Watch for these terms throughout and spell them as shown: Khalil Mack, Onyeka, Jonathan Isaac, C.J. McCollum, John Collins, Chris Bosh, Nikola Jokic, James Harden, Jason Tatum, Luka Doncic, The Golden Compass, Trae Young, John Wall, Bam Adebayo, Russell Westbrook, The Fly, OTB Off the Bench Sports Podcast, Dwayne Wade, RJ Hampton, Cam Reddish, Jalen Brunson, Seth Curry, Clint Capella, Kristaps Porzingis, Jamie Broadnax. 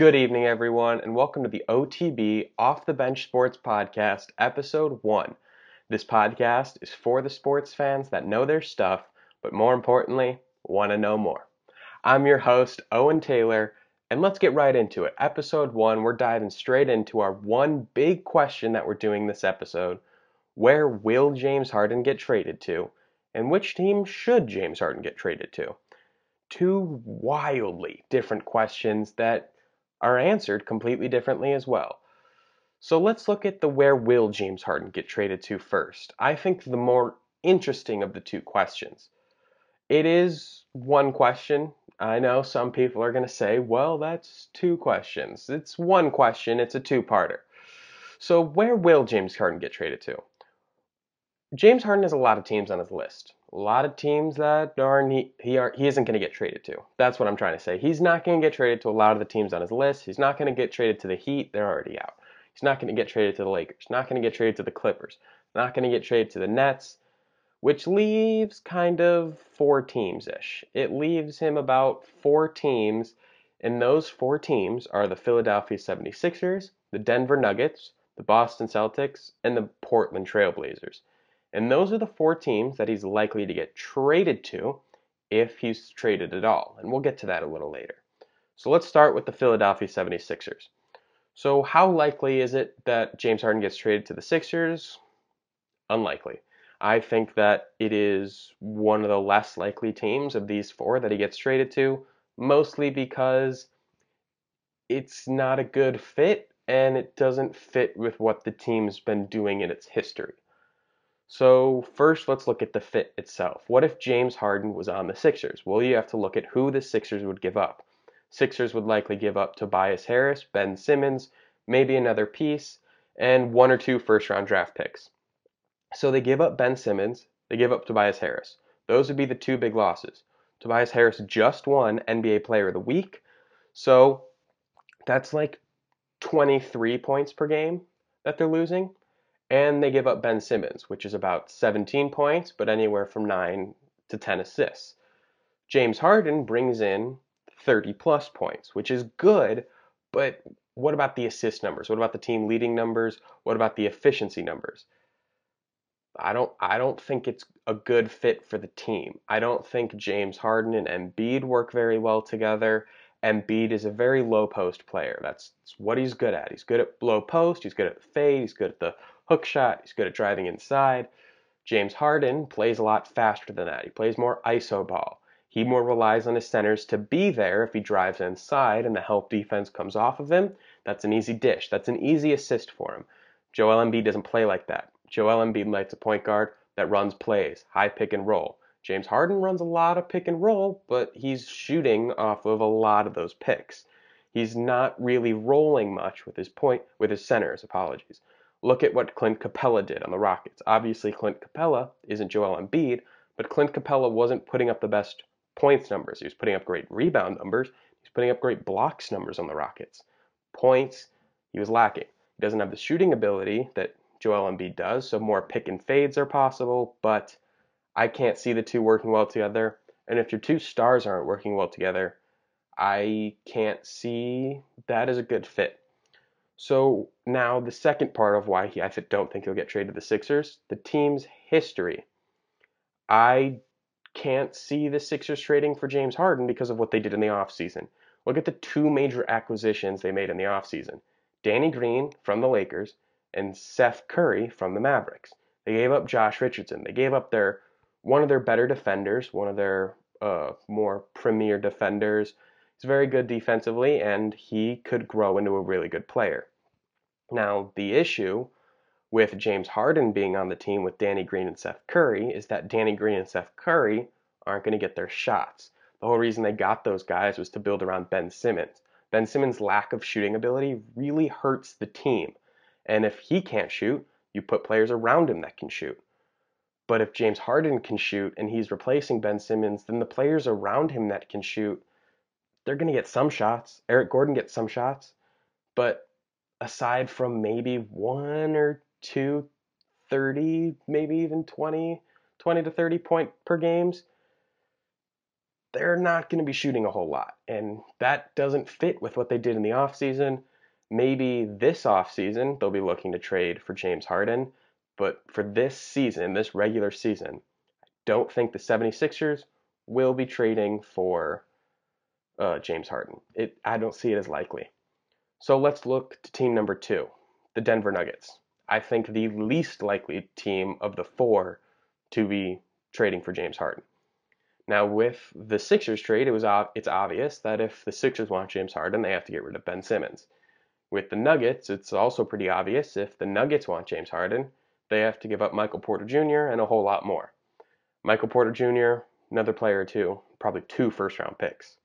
Good evening, everyone, and welcome to the OTB Off the Bench Sports Podcast, Episode 1. This podcast is for the sports fans that know their stuff, but more importantly, want to know more. I'm your host, Owen Taylor, and let's get right into it. Episode 1, we're diving straight into our one big question that we're doing this episode. Where will James Harden get traded to, and which team should James Harden get traded to? Two wildly different questions that are answered completely differently as well. So let's look at the where will James Harden get traded to first. I think the more interesting of the two questions. It is one question. I know some people are going to say, well, that's two questions. It's one question. It's a two-parter. So where will James Harden get traded to? James Harden has a lot of teams on his list. A lot of teams that he isn't going to get traded to. That's what I'm trying to say. He's not going to get traded to a lot of the teams on his list. He's not going to get traded to the Heat. They're already out. He's not going to get traded to the Lakers. Not going to get traded to the Clippers. Not going to get traded to the Nets, which leaves kind of four teams-ish. It leaves him about four teams, and those four teams are the Philadelphia 76ers, the Denver Nuggets, the Boston Celtics, and the Portland Trailblazers. And those are the four teams that he's likely to get traded to if he's traded at all. And we'll get to that a little later. So let's start with the Philadelphia 76ers. So how likely is it that James Harden gets traded to the Sixers? Unlikely. I think that it is one of the less likely teams of these four that he gets traded to, mostly because it's not a good fit and it doesn't fit with what the team's been doing in its history. So first, let's look at the fit itself. What if James Harden was on the Sixers? Well, you have to look at who the Sixers would give up. Sixers would likely give up Tobias Harris, Ben Simmons, maybe another piece, and one or two first-round draft picks. So they give up Ben Simmons, they give up Tobias Harris. Those would be the two big losses. Tobias Harris just won NBA Player of the Week, so that's like 23 points per game that they're losing. And they give up Ben Simmons, which is about 17 points, but anywhere from 9 to 10 assists. James Harden brings in 30-plus points, which is good, but what about the assist numbers? What about the team leading numbers? What about the efficiency numbers? I don't think it's a good fit for the team. I don't think James Harden and Embiid work very well together. Embiid is a very low-post player. That's what he's good at. He's good at low post. He's good at the fade. He's good at the hook shot. He's good at driving inside. James Harden plays a lot faster than that. He plays more iso ball. He more relies on his centers to be there if he drives inside and the help defense comes off of him. That's an easy dish. That's an easy assist for him. Joel Embiid doesn't play like that. Joel Embiid likes a point guard that runs plays, high pick and roll. James Harden runs a lot of pick and roll, but he's shooting off of a lot of those picks. He's not really rolling much with his centers, apologies. Look at what Clint Capella did on the Rockets. Obviously, Clint Capella isn't Joel Embiid, but Clint Capella wasn't putting up the best points numbers. He was putting up great rebound numbers. He was putting up great blocks numbers on the Rockets. Points, he was lacking. He doesn't have the shooting ability that Joel Embiid does, so more pick and fades are possible, but I can't see the two working well together, and if your two stars aren't working well together, I can't see that as a good fit. So now the second part of why I don't think he'll get traded to the Sixers, the team's history. I can't see the Sixers trading for James Harden because of what they did in the offseason. Look at the two major acquisitions they made in the offseason. Danny Green from the Lakers and Seth Curry from the Mavericks. They gave up Josh Richardson. They gave up one of their better defenders, one of their more premier defenders. He's very good defensively, and he could grow into a really good player. Now, the issue with James Harden being on the team with Danny Green and Seth Curry is that Danny Green and Seth Curry aren't going to get their shots. The whole reason they got those guys was to build around Ben Simmons. Ben Simmons' lack of shooting ability really hurts the team, and if he can't shoot, you put players around him that can shoot. But if James Harden can shoot and he's replacing Ben Simmons, then the players around him that can shoot, they're going to get some shots. Eric Gordon gets some shots. But aside from maybe one or two 30, maybe even 20 to 30 point per games, they're not going to be shooting a whole lot. And that doesn't fit with what they did in the offseason. Maybe this offseason they'll be looking to trade for James Harden. But for this season, this regular season, I don't think the 76ers will be trading for James Harden. I don't see it as likely. So let's look to team number two, the Denver Nuggets. I think the least likely team of the four to be trading for James Harden. Now, with the Sixers trade, it's obvious that if the Sixers want James Harden, they have to get rid of Ben Simmons. With the Nuggets, it's also pretty obvious if the Nuggets want James Harden, they have to give up Michael Porter Jr. and a whole lot more. Michael Porter Jr., another player or two, probably two first-round picks.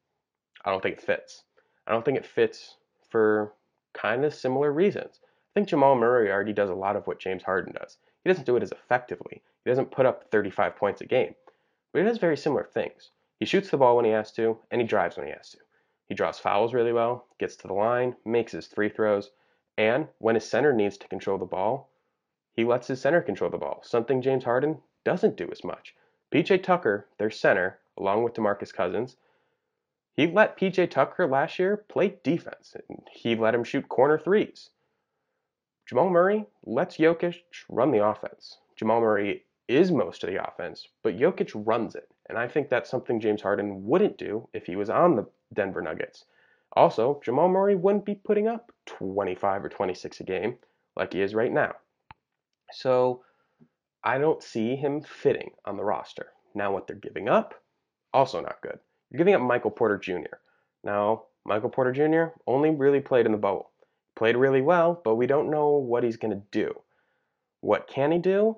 I don't think it fits. I don't think it fits for kind of similar reasons. I think Jamal Murray already does a lot of what James Harden does. He doesn't do it as effectively. He doesn't put up 35 points a game. But he does very similar things. He shoots the ball when he has to, and he drives when he has to. He draws fouls really well, gets to the line, makes his free throws, and when his center needs to control the ball, he lets his center control the ball, something James Harden doesn't do as much. P.J. Tucker, their center, along with DeMarcus Cousins, he let P.J. Tucker last year play defense, and he let him shoot corner threes. Jamal Murray lets Jokic run the offense. Jamal Murray is most of the offense, but Jokic runs it. And I think that's something James Harden wouldn't do if he was on the Denver Nuggets. Also, Jamal Murray wouldn't be putting up 25 or 26 a game like he is right now. So I don't see him fitting on the roster. Now what they're giving up, also not good. You're giving up Michael Porter Jr. Now, Michael Porter Jr. only really played in the bubble. Played really well, but we don't know what he's going to do. What can he do?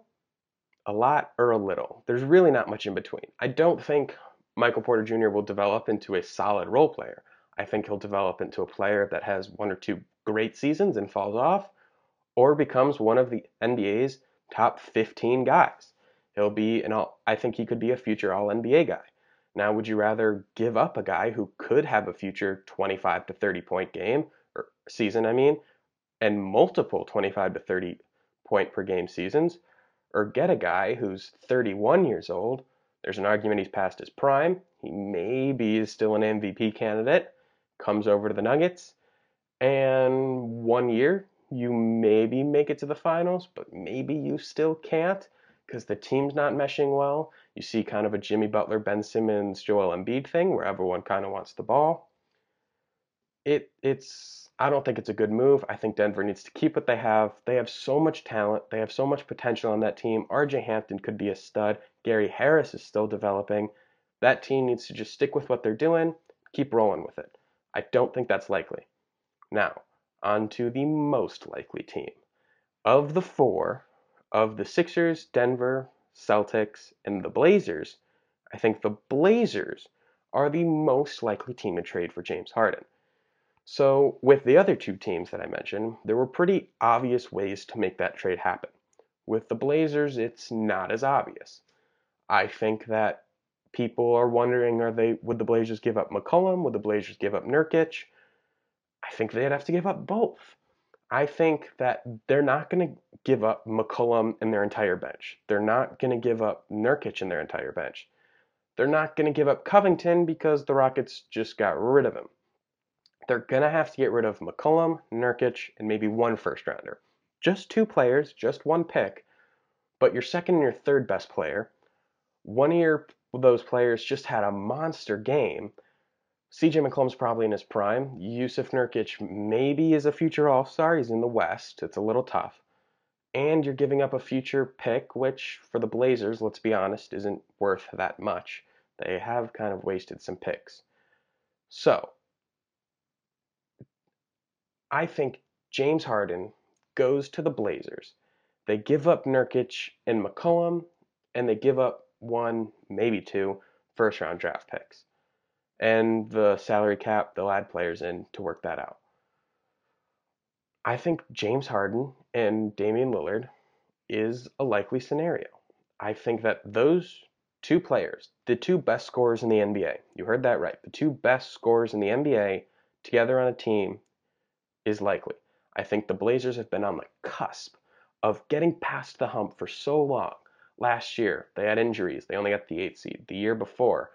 A lot or a little. There's really not much in between. I don't think Michael Porter Jr. will develop into a solid role player. I think he'll develop into a player that has one or two great seasons and falls off, or becomes one of the NBA's top 15 guys. He'll be I think he could be a future All-NBA guy. Now, would you rather give up a guy who could have a future 25 to 30 point game or season, and multiple 25 to 30 point per game seasons? Or get a guy who's 31 years old, there's an argument he's past his prime, he maybe is still an MVP candidate, comes over to the Nuggets, and 1 year you maybe make it to the finals, but maybe you still can't because the team's not meshing well. You see kind of a Jimmy Butler, Ben Simmons, Joel Embiid thing where everyone kind of wants the ball. I don't think it's a good move. I think Denver needs to keep what they have. They have so much talent. They have so much potential on that team. RJ Hampton could be a stud. Gary Harris is still developing. That team needs to just stick with what they're doing, keep rolling with it. I don't think that's likely. Now, on to the most likely team. Of the four, of the Sixers, Denver, Celtics, and the Blazers, I think the Blazers are the most likely team to trade for James Harden. So with the other two teams that I mentioned, there were pretty obvious ways to make that trade happen. With the Blazers, it's not as obvious. I think that people are wondering, would the Blazers give up McCollum? Would the Blazers give up Nurkic? I think they'd have to give up both. I think that they're not going to give up McCollum and their entire bench. They're not going to give up Nurkic and their entire bench. They're not going to give up Covington because the Rockets just got rid of him. They're going to have to get rid of McCollum, Nurkic, and maybe one first-rounder. Just two players, just one pick, but your second and your third best player. One of those players just had a monster game. C.J. McCollum's probably in his prime. Yusuf Nurkic maybe is a future All-Star. He's in the West. It's a little tough. And you're giving up a future pick, which for the Blazers, let's be honest, isn't worth that much. They have kind of wasted some picks. So I think James Harden goes to the Blazers. They give up Nurkic and McCollum, and they give up one, maybe two, first-round draft picks. And the salary cap, they'll add players in to work that out. I think James Harden and Damian Lillard is a likely scenario. I think that those two players, the two best scorers in the NBA, you heard that right, the two best scorers in the NBA together on a team, is likely. I think the Blazers have been on the cusp of getting past the hump for so long. Last year, they had injuries. They only got the 8th seed. The year before,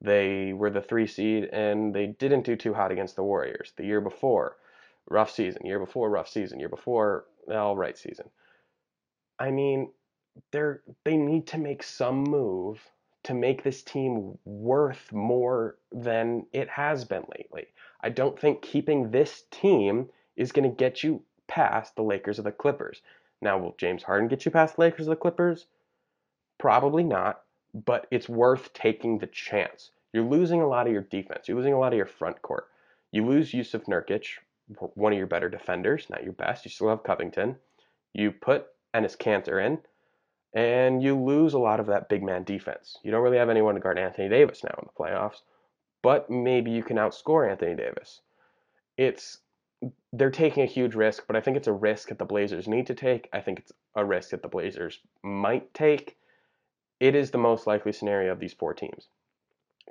They were the 3 seed, and they didn't do too hot against the Warriors. The year before, rough season. Year before, rough season. Year before, all right season. I mean, they need to make some move to make this team worth more than it has been lately. I don't think keeping this team is going to get you past the Lakers or the Clippers. Now, will James Harden get you past the Lakers or the Clippers? Probably not, but it's worth taking the chance. You're losing a lot of your defense. You're losing a lot of your front court. You lose Yusuf Nurkic, one of your better defenders, not your best. You still have Covington. You put Enes Kanter in, and you lose a lot of that big man defense. You don't really have anyone to guard Anthony Davis now in the playoffs, but maybe you can outscore Anthony Davis. They're taking a huge risk, but I think it's a risk that the Blazers need to take. I think it's a risk that the Blazers might take. It is the most likely scenario of these four teams.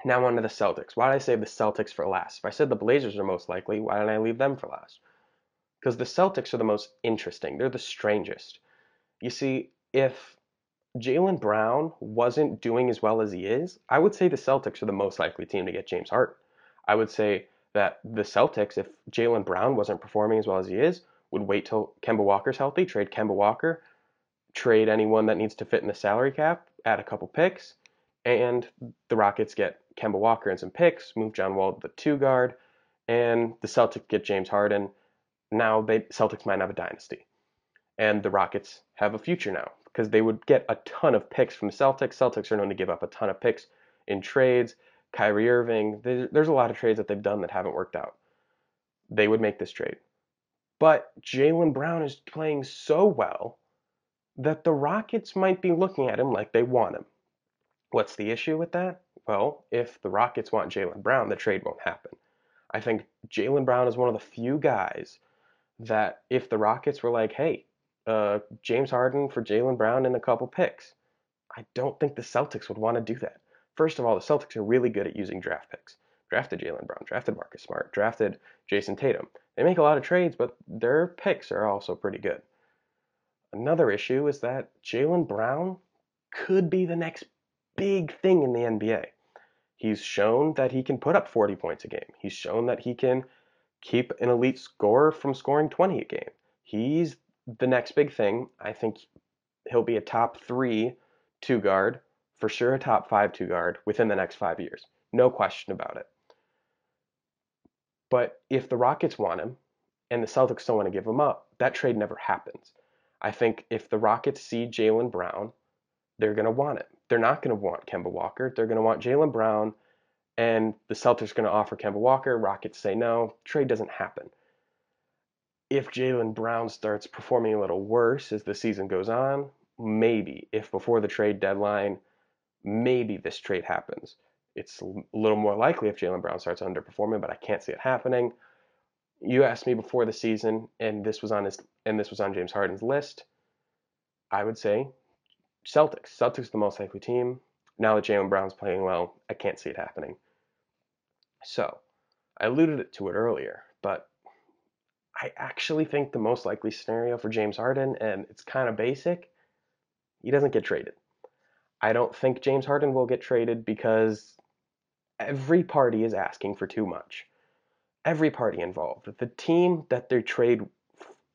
Now on to the Celtics. Why did I save the Celtics for last? If I said the Blazers are most likely, why didn't I leave them for last? Because the Celtics are the most interesting. They're the strangest. You see, if Jaylen Brown wasn't doing as well as he is, I would say the Celtics are the most likely team to get James Harden. I would say that the Celtics, if Jaylen Brown wasn't performing as well as he is, would wait till Kemba Walker's healthy, trade Kemba Walker, trade anyone that needs to fit in the salary cap, add a couple picks, and the Rockets get Kemba Walker and some picks, move John Wall to the 2 guard, and the Celtics get James Harden. Now Celtics might have a dynasty. And the Rockets have a future now because they would get a ton of picks from the Celtics. Celtics are known to give up a ton of picks in trades. Kyrie Irving, there's a lot of trades that they've done that haven't worked out. They would make this trade. But Jaylen Brown is playing so well that the Rockets might be looking at him like they want him. What's the issue with that? Well, if the Rockets want Jaylen Brown, the trade won't happen. I think Jaylen Brown is one of the few guys that if the Rockets were like, hey, James Harden for Jaylen Brown and a couple picks, I don't think the Celtics would want to do that. First of all, the Celtics are really good at using draft picks. Drafted Jaylen Brown, drafted Marcus Smart, drafted Jason Tatum. They make a lot of trades, but their picks are also pretty good. Another issue is that Jaylen Brown could be the next big thing in the NBA. He's shown that he can put up 40 points a game. He's shown that he can keep an elite scorer from scoring 20 a game. He's the next big thing. I think he'll be a top 3 2-guard, for sure a top 5 2-guard within the next 5 years. No question about it. But if the Rockets want him and the Celtics don't want to give him up, that trade never happens. I think if the Rockets see Jaylen Brown, they're going to want it. They're not going to want Kemba Walker. They're going to want Jaylen Brown, and the Celtics are going to offer Kemba Walker. Rockets say no. Trade doesn't happen. If Jaylen Brown starts performing a little worse as the season goes on, maybe, if before the trade deadline, maybe this trade happens. It's a little more likely if Jaylen Brown starts underperforming, but I can't see it happening. You asked me before the season, and this was on James Harden's list. I would say Celtics. Celtics are the most likely team. Now that Jaylen Brown's playing well, I can't see it happening. So, I alluded to it earlier, but I actually think the most likely scenario for James Harden, and it's kind of basic, he doesn't get traded. I don't think James Harden will get traded because every party is asking for too much. Every party involved. The team that they trade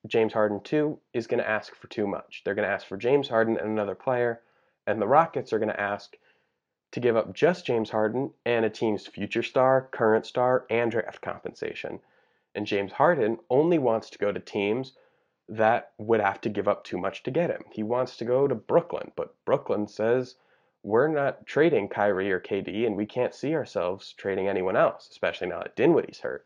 James Harden to is going to ask for too much. They're going to ask for James Harden and another player, and the Rockets are going to ask to give up just James Harden and a team's future star, current star, and draft compensation. And James Harden only wants to go to teams that would have to give up too much to get him. He wants to go to Brooklyn, but Brooklyn says, we're not trading Kyrie or KD, and we can't see ourselves trading anyone else, especially now that Dinwiddie's hurt.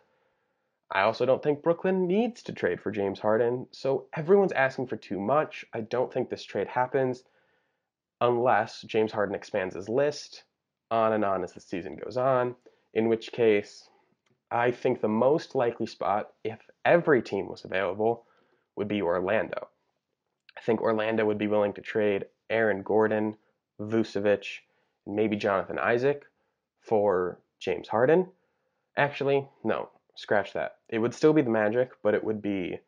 I also don't think Brooklyn needs to trade for James Harden, so everyone's asking for too much. I don't think this trade happens unless James Harden expands his list on as the season goes on, in which case I think the most likely spot, if every team was available, would be Orlando. I think Orlando would be willing to trade Aaron Gordon, Vucevic, and maybe Jonathan Isaac for James Harden. Actually, no, scratch that. It would still be the Magic, but it would be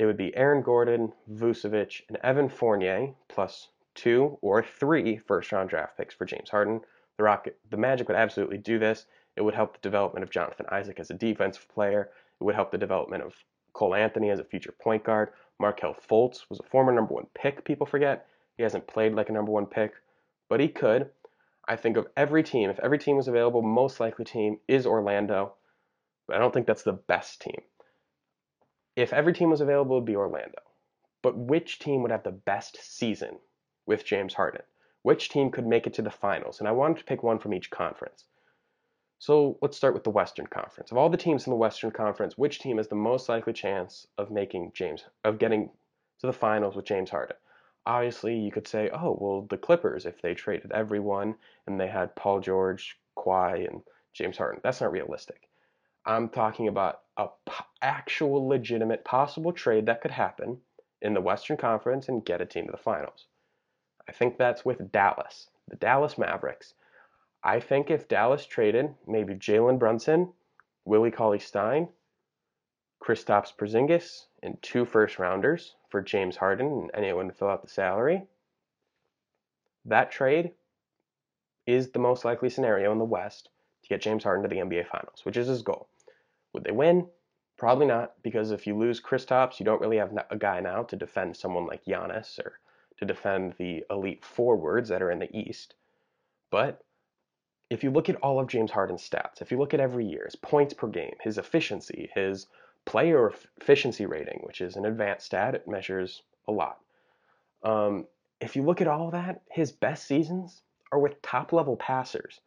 Aaron Gordon, Vucevic, and Evan Fournier plus 2 or 3 first-round draft picks for James Harden, The Magic would absolutely do this. It would help the development of Jonathan Isaac as a defensive player. It would help the development of Cole Anthony as a future point guard. Markelle Fultz was a former number one pick, people forget. He hasn't played like a number one pick, but he could. I think of every team, if every team was available, most likely team is Orlando, but I don't think that's the best team. If every team was available, it would be Orlando. But which team would have the best season with James Harden? Which team could make it to the finals? And I wanted to pick one from each conference. So let's start with the Western Conference. Of all the teams in the Western Conference, which team has the most likely chance of getting to the finals with James Harden? Obviously, you could say, oh, well, the Clippers, if they traded everyone and they had Paul George, Kawhi, and James Harden. That's not realistic. I'm talking about an actual legitimate possible trade that could happen in the Western Conference and get a team to the finals. I think that's with Dallas, the Dallas Mavericks. I think if Dallas traded maybe Jalen Brunson, Willie Cauley-Stein, Kristaps Porzingis, and 2 first-rounders for James Harden and anyone to fill out the salary, that trade is the most likely scenario in the West to get James Harden to the NBA Finals, which is his goal. Would they win? Probably not, because if you lose Kristaps, you don't really have a guy now to defend someone like Giannis or to defend the elite forwards that are in the East. But if you look at all of James Harden's stats, if you look at every year, his points per game, his efficiency, his player efficiency rating, which is an advanced stat, it measures a lot. If you look at all that, his best seasons are with top-level passers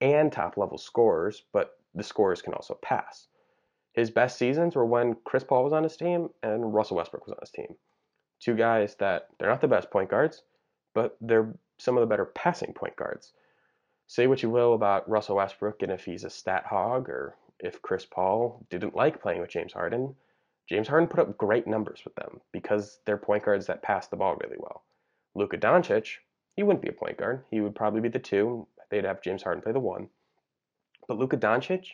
and top-level scorers, but the scorers can also pass. His best seasons were when Chris Paul was on his team and Russell Westbrook was on his team. 2 guys that, they're not the best point guards, but they're some of the better passing point guards. Say what you will about Russell Westbrook and if he's a stat hog or if Chris Paul didn't like playing with James Harden, James Harden put up great numbers with them because they're point guards that pass the ball really well. Luka Doncic, he wouldn't be a point guard. He would probably be the 2. They'd have James Harden play the 1. But Luka Doncic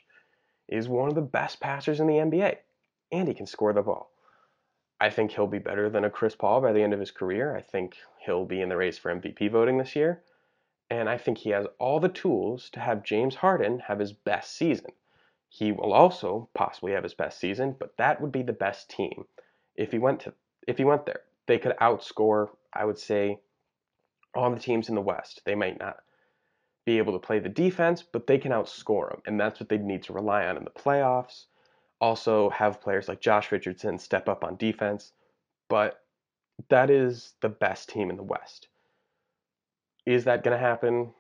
is one of the best passers in the NBA, and he can score the ball. I think he'll be better than a Chris Paul by the end of his career. I think he'll be in the race for MVP voting this year. And I think he has all the tools to have James Harden have his best season. He will also possibly have his best season, but that would be the best team. If he went there, they could outscore, I would say, all the teams in the West. They might not be able to play the defense, but they can outscore them. And that's what they need to rely on in the playoffs. Also have players like Josh Richardson step up on defense, but that is the best team in the West. Is that going to happen?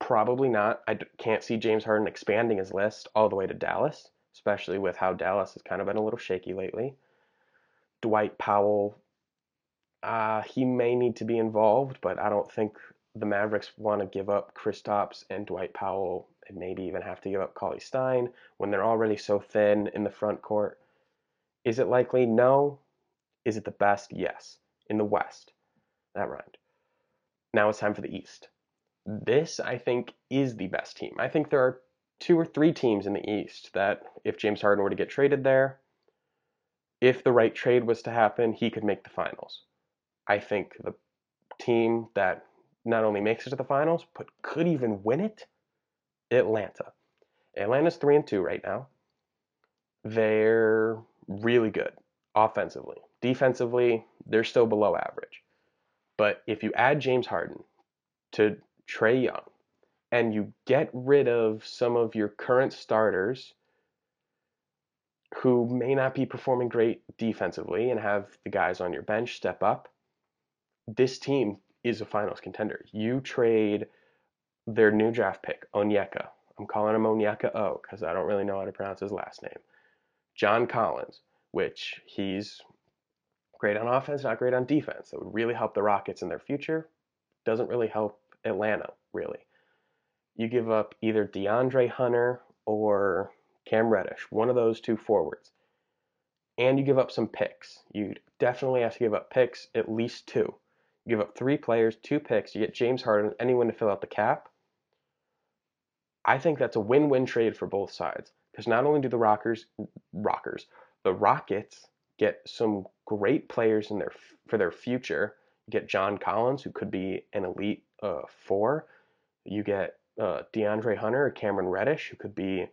Probably not. I can't see James Harden expanding his list all the way to Dallas, especially with how Dallas has kind of been a little shaky lately. Dwight Powell, he may need to be involved, but I don't think the Mavericks want to give up Kristaps and Dwight Powell and maybe even have to give up Cauley-Stein when they're already so thin in the front court. Is it likely? No. Is it the best? Yes. In the West. That rhymed. Now it's time for the East. This, I think, is the best team. I think there are 2 or 3 teams in the East that, if James Harden were to get traded there, if the right trade was to happen, he could make the finals. I think the team that not only makes it to the finals, but could even win it, Atlanta. Atlanta's 3-2 right now. They're really good offensively. Defensively, they're still below average. But if you add James Harden to Trae Young and you get rid of some of your current starters who may not be performing great defensively and have the guys on your bench step up, this team is a finals contender. You trade their new draft pick, Onyeka. I'm calling him Onyeka O because I don't really know how to pronounce his last name. John Collins, which he's great on offense, not great on defense. That would really help the Rockets in their future. Doesn't really help Atlanta, really. You give up either DeAndre Hunter or Cam Reddish, one of those 2 forwards. And you give up some picks. You definitely have to give up picks, at least 2. You give up 3 players, 2 picks. You get James Harden, anyone to fill out the cap. I think that's a win-win trade for both sides because not only do the Rockets get some great players in for their future. You get John Collins, who could be an elite 4. You get DeAndre Hunter, Cameron Reddish, who could be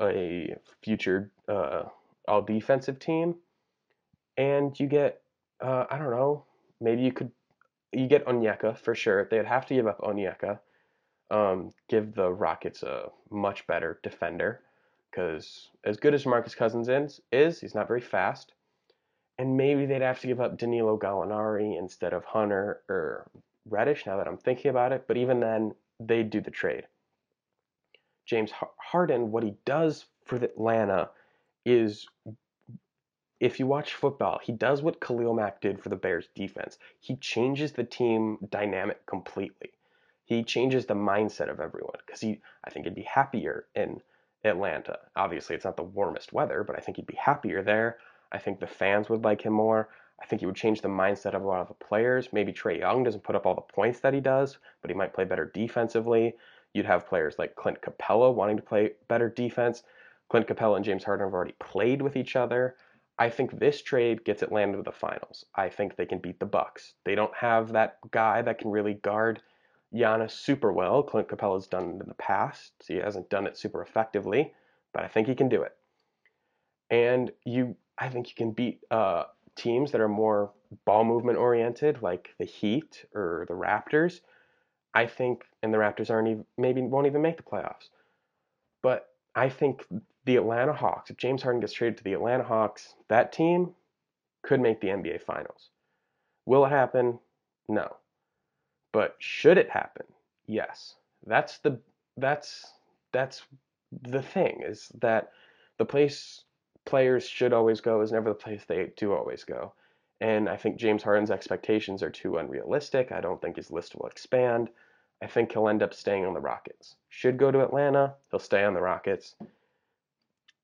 a future all-defensive team. And you get, I don't know, maybe you get Onyeka for sure. They'd have to give up Onyeka, give the Rockets a much better defender, because as good as DeMarcus Cousins is, he's not very fast. And maybe they'd have to give up Danilo Gallinari instead of Hunter or Reddish, now that I'm thinking about it. But even then, they'd do the trade. James Harden, what he does for Atlanta is, if you watch football, he does what Khalil Mack did for the Bears defense. He changes the team dynamic completely. He changes the mindset of everyone, because I think he'd be happier in Atlanta. Obviously, it's not the warmest weather, but I think he'd be happier there. I think the fans would like him more. I think he would change the mindset of a lot of the players. Maybe Trae Young doesn't put up all the points that he does, but he might play better defensively. You'd have players like Clint Capella wanting to play better defense. Clint Capella and James Harden have already played with each other. I think this trade gets Atlanta to the finals. I think they can beat the Bucks. They don't have that guy that can really guard Giannis super well. Clint Capella's done it in the past. So he hasn't done it super effectively, but I think he can do it. And I think you can beat teams that are more ball movement oriented, like the Heat or the Raptors. I think, and the Raptors won't even make the playoffs. But I think the Atlanta Hawks, if James Harden gets traded to the Atlanta Hawks, that team could make the NBA Finals. Will it happen? No. But should it happen? Yes. That's the thing, is that the place players should always go is never the place they do always go. And I think James Harden's expectations are too unrealistic. I don't think his list will expand. I think he'll end up staying on the Rockets. Should go to Atlanta. He'll stay on the Rockets.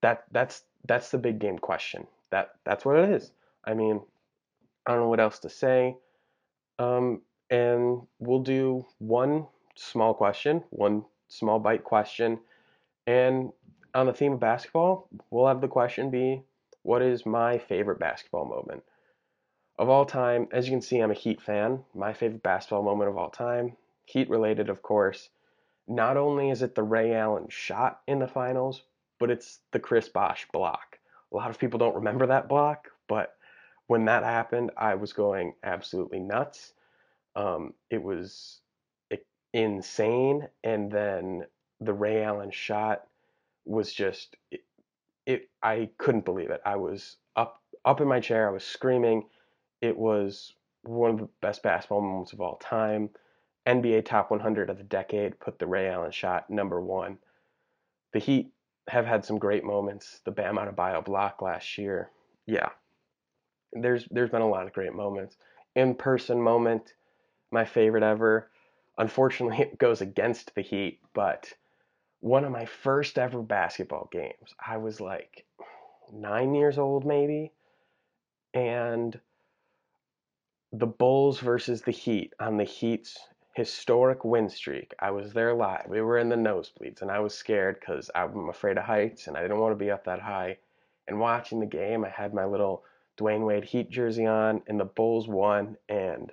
That's the big game question. That's what it is. I mean, I don't know what else to say. And we'll do one small bite question. And on the theme of basketball, we'll have the question be, what is my favorite basketball moment of all time? As you can see, I'm a Heat fan. My favorite basketball moment of all time, Heat-related, of course. Not only is it the Ray Allen shot in the finals, but it's the Chris Bosh block. A lot of people don't remember that block, but when that happened, I was going absolutely nuts. It was insane, and then the Ray Allen shot was just I couldn't believe it. I was up in my chair. I was screaming. It was one of the best basketball moments of all time. NBA Top 100 of the decade put the Ray Allen shot number one. The Heat have had some great moments. The Bam Adebayo block last year. Yeah, there's been a lot of great moments. In-person moment, my favorite ever. Unfortunately, it goes against the Heat, but one of my first ever basketball games, I was like 9 years old maybe, and the Bulls versus the Heat on the Heat's historic win streak. I was there live. We were in the nosebleeds, and I was scared because I'm afraid of heights, and I didn't want to be up that high. And watching the game, I had my little Dwayne Wade Heat jersey on, and the Bulls won, and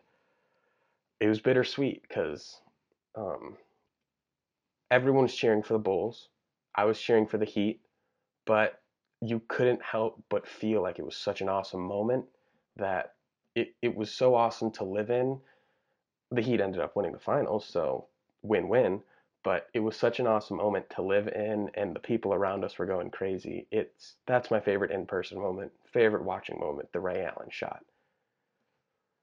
it was bittersweet because everyone was cheering for the Bulls. I was cheering for the Heat, but you couldn't help but feel like it was such an awesome moment that it was so awesome to live in. The Heat ended up winning the finals, so win-win, but it was such an awesome moment to live in, and the people around us were going crazy. That's my favorite in-person moment, favorite watching moment, the Ray Allen shot.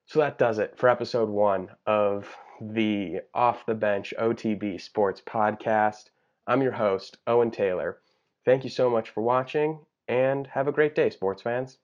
So that does it for episode 1 of the Off the Bench OTB Sports Podcast. I'm your host, Owen Taylor. Thank you so much for watching, and have a great day, sports fans.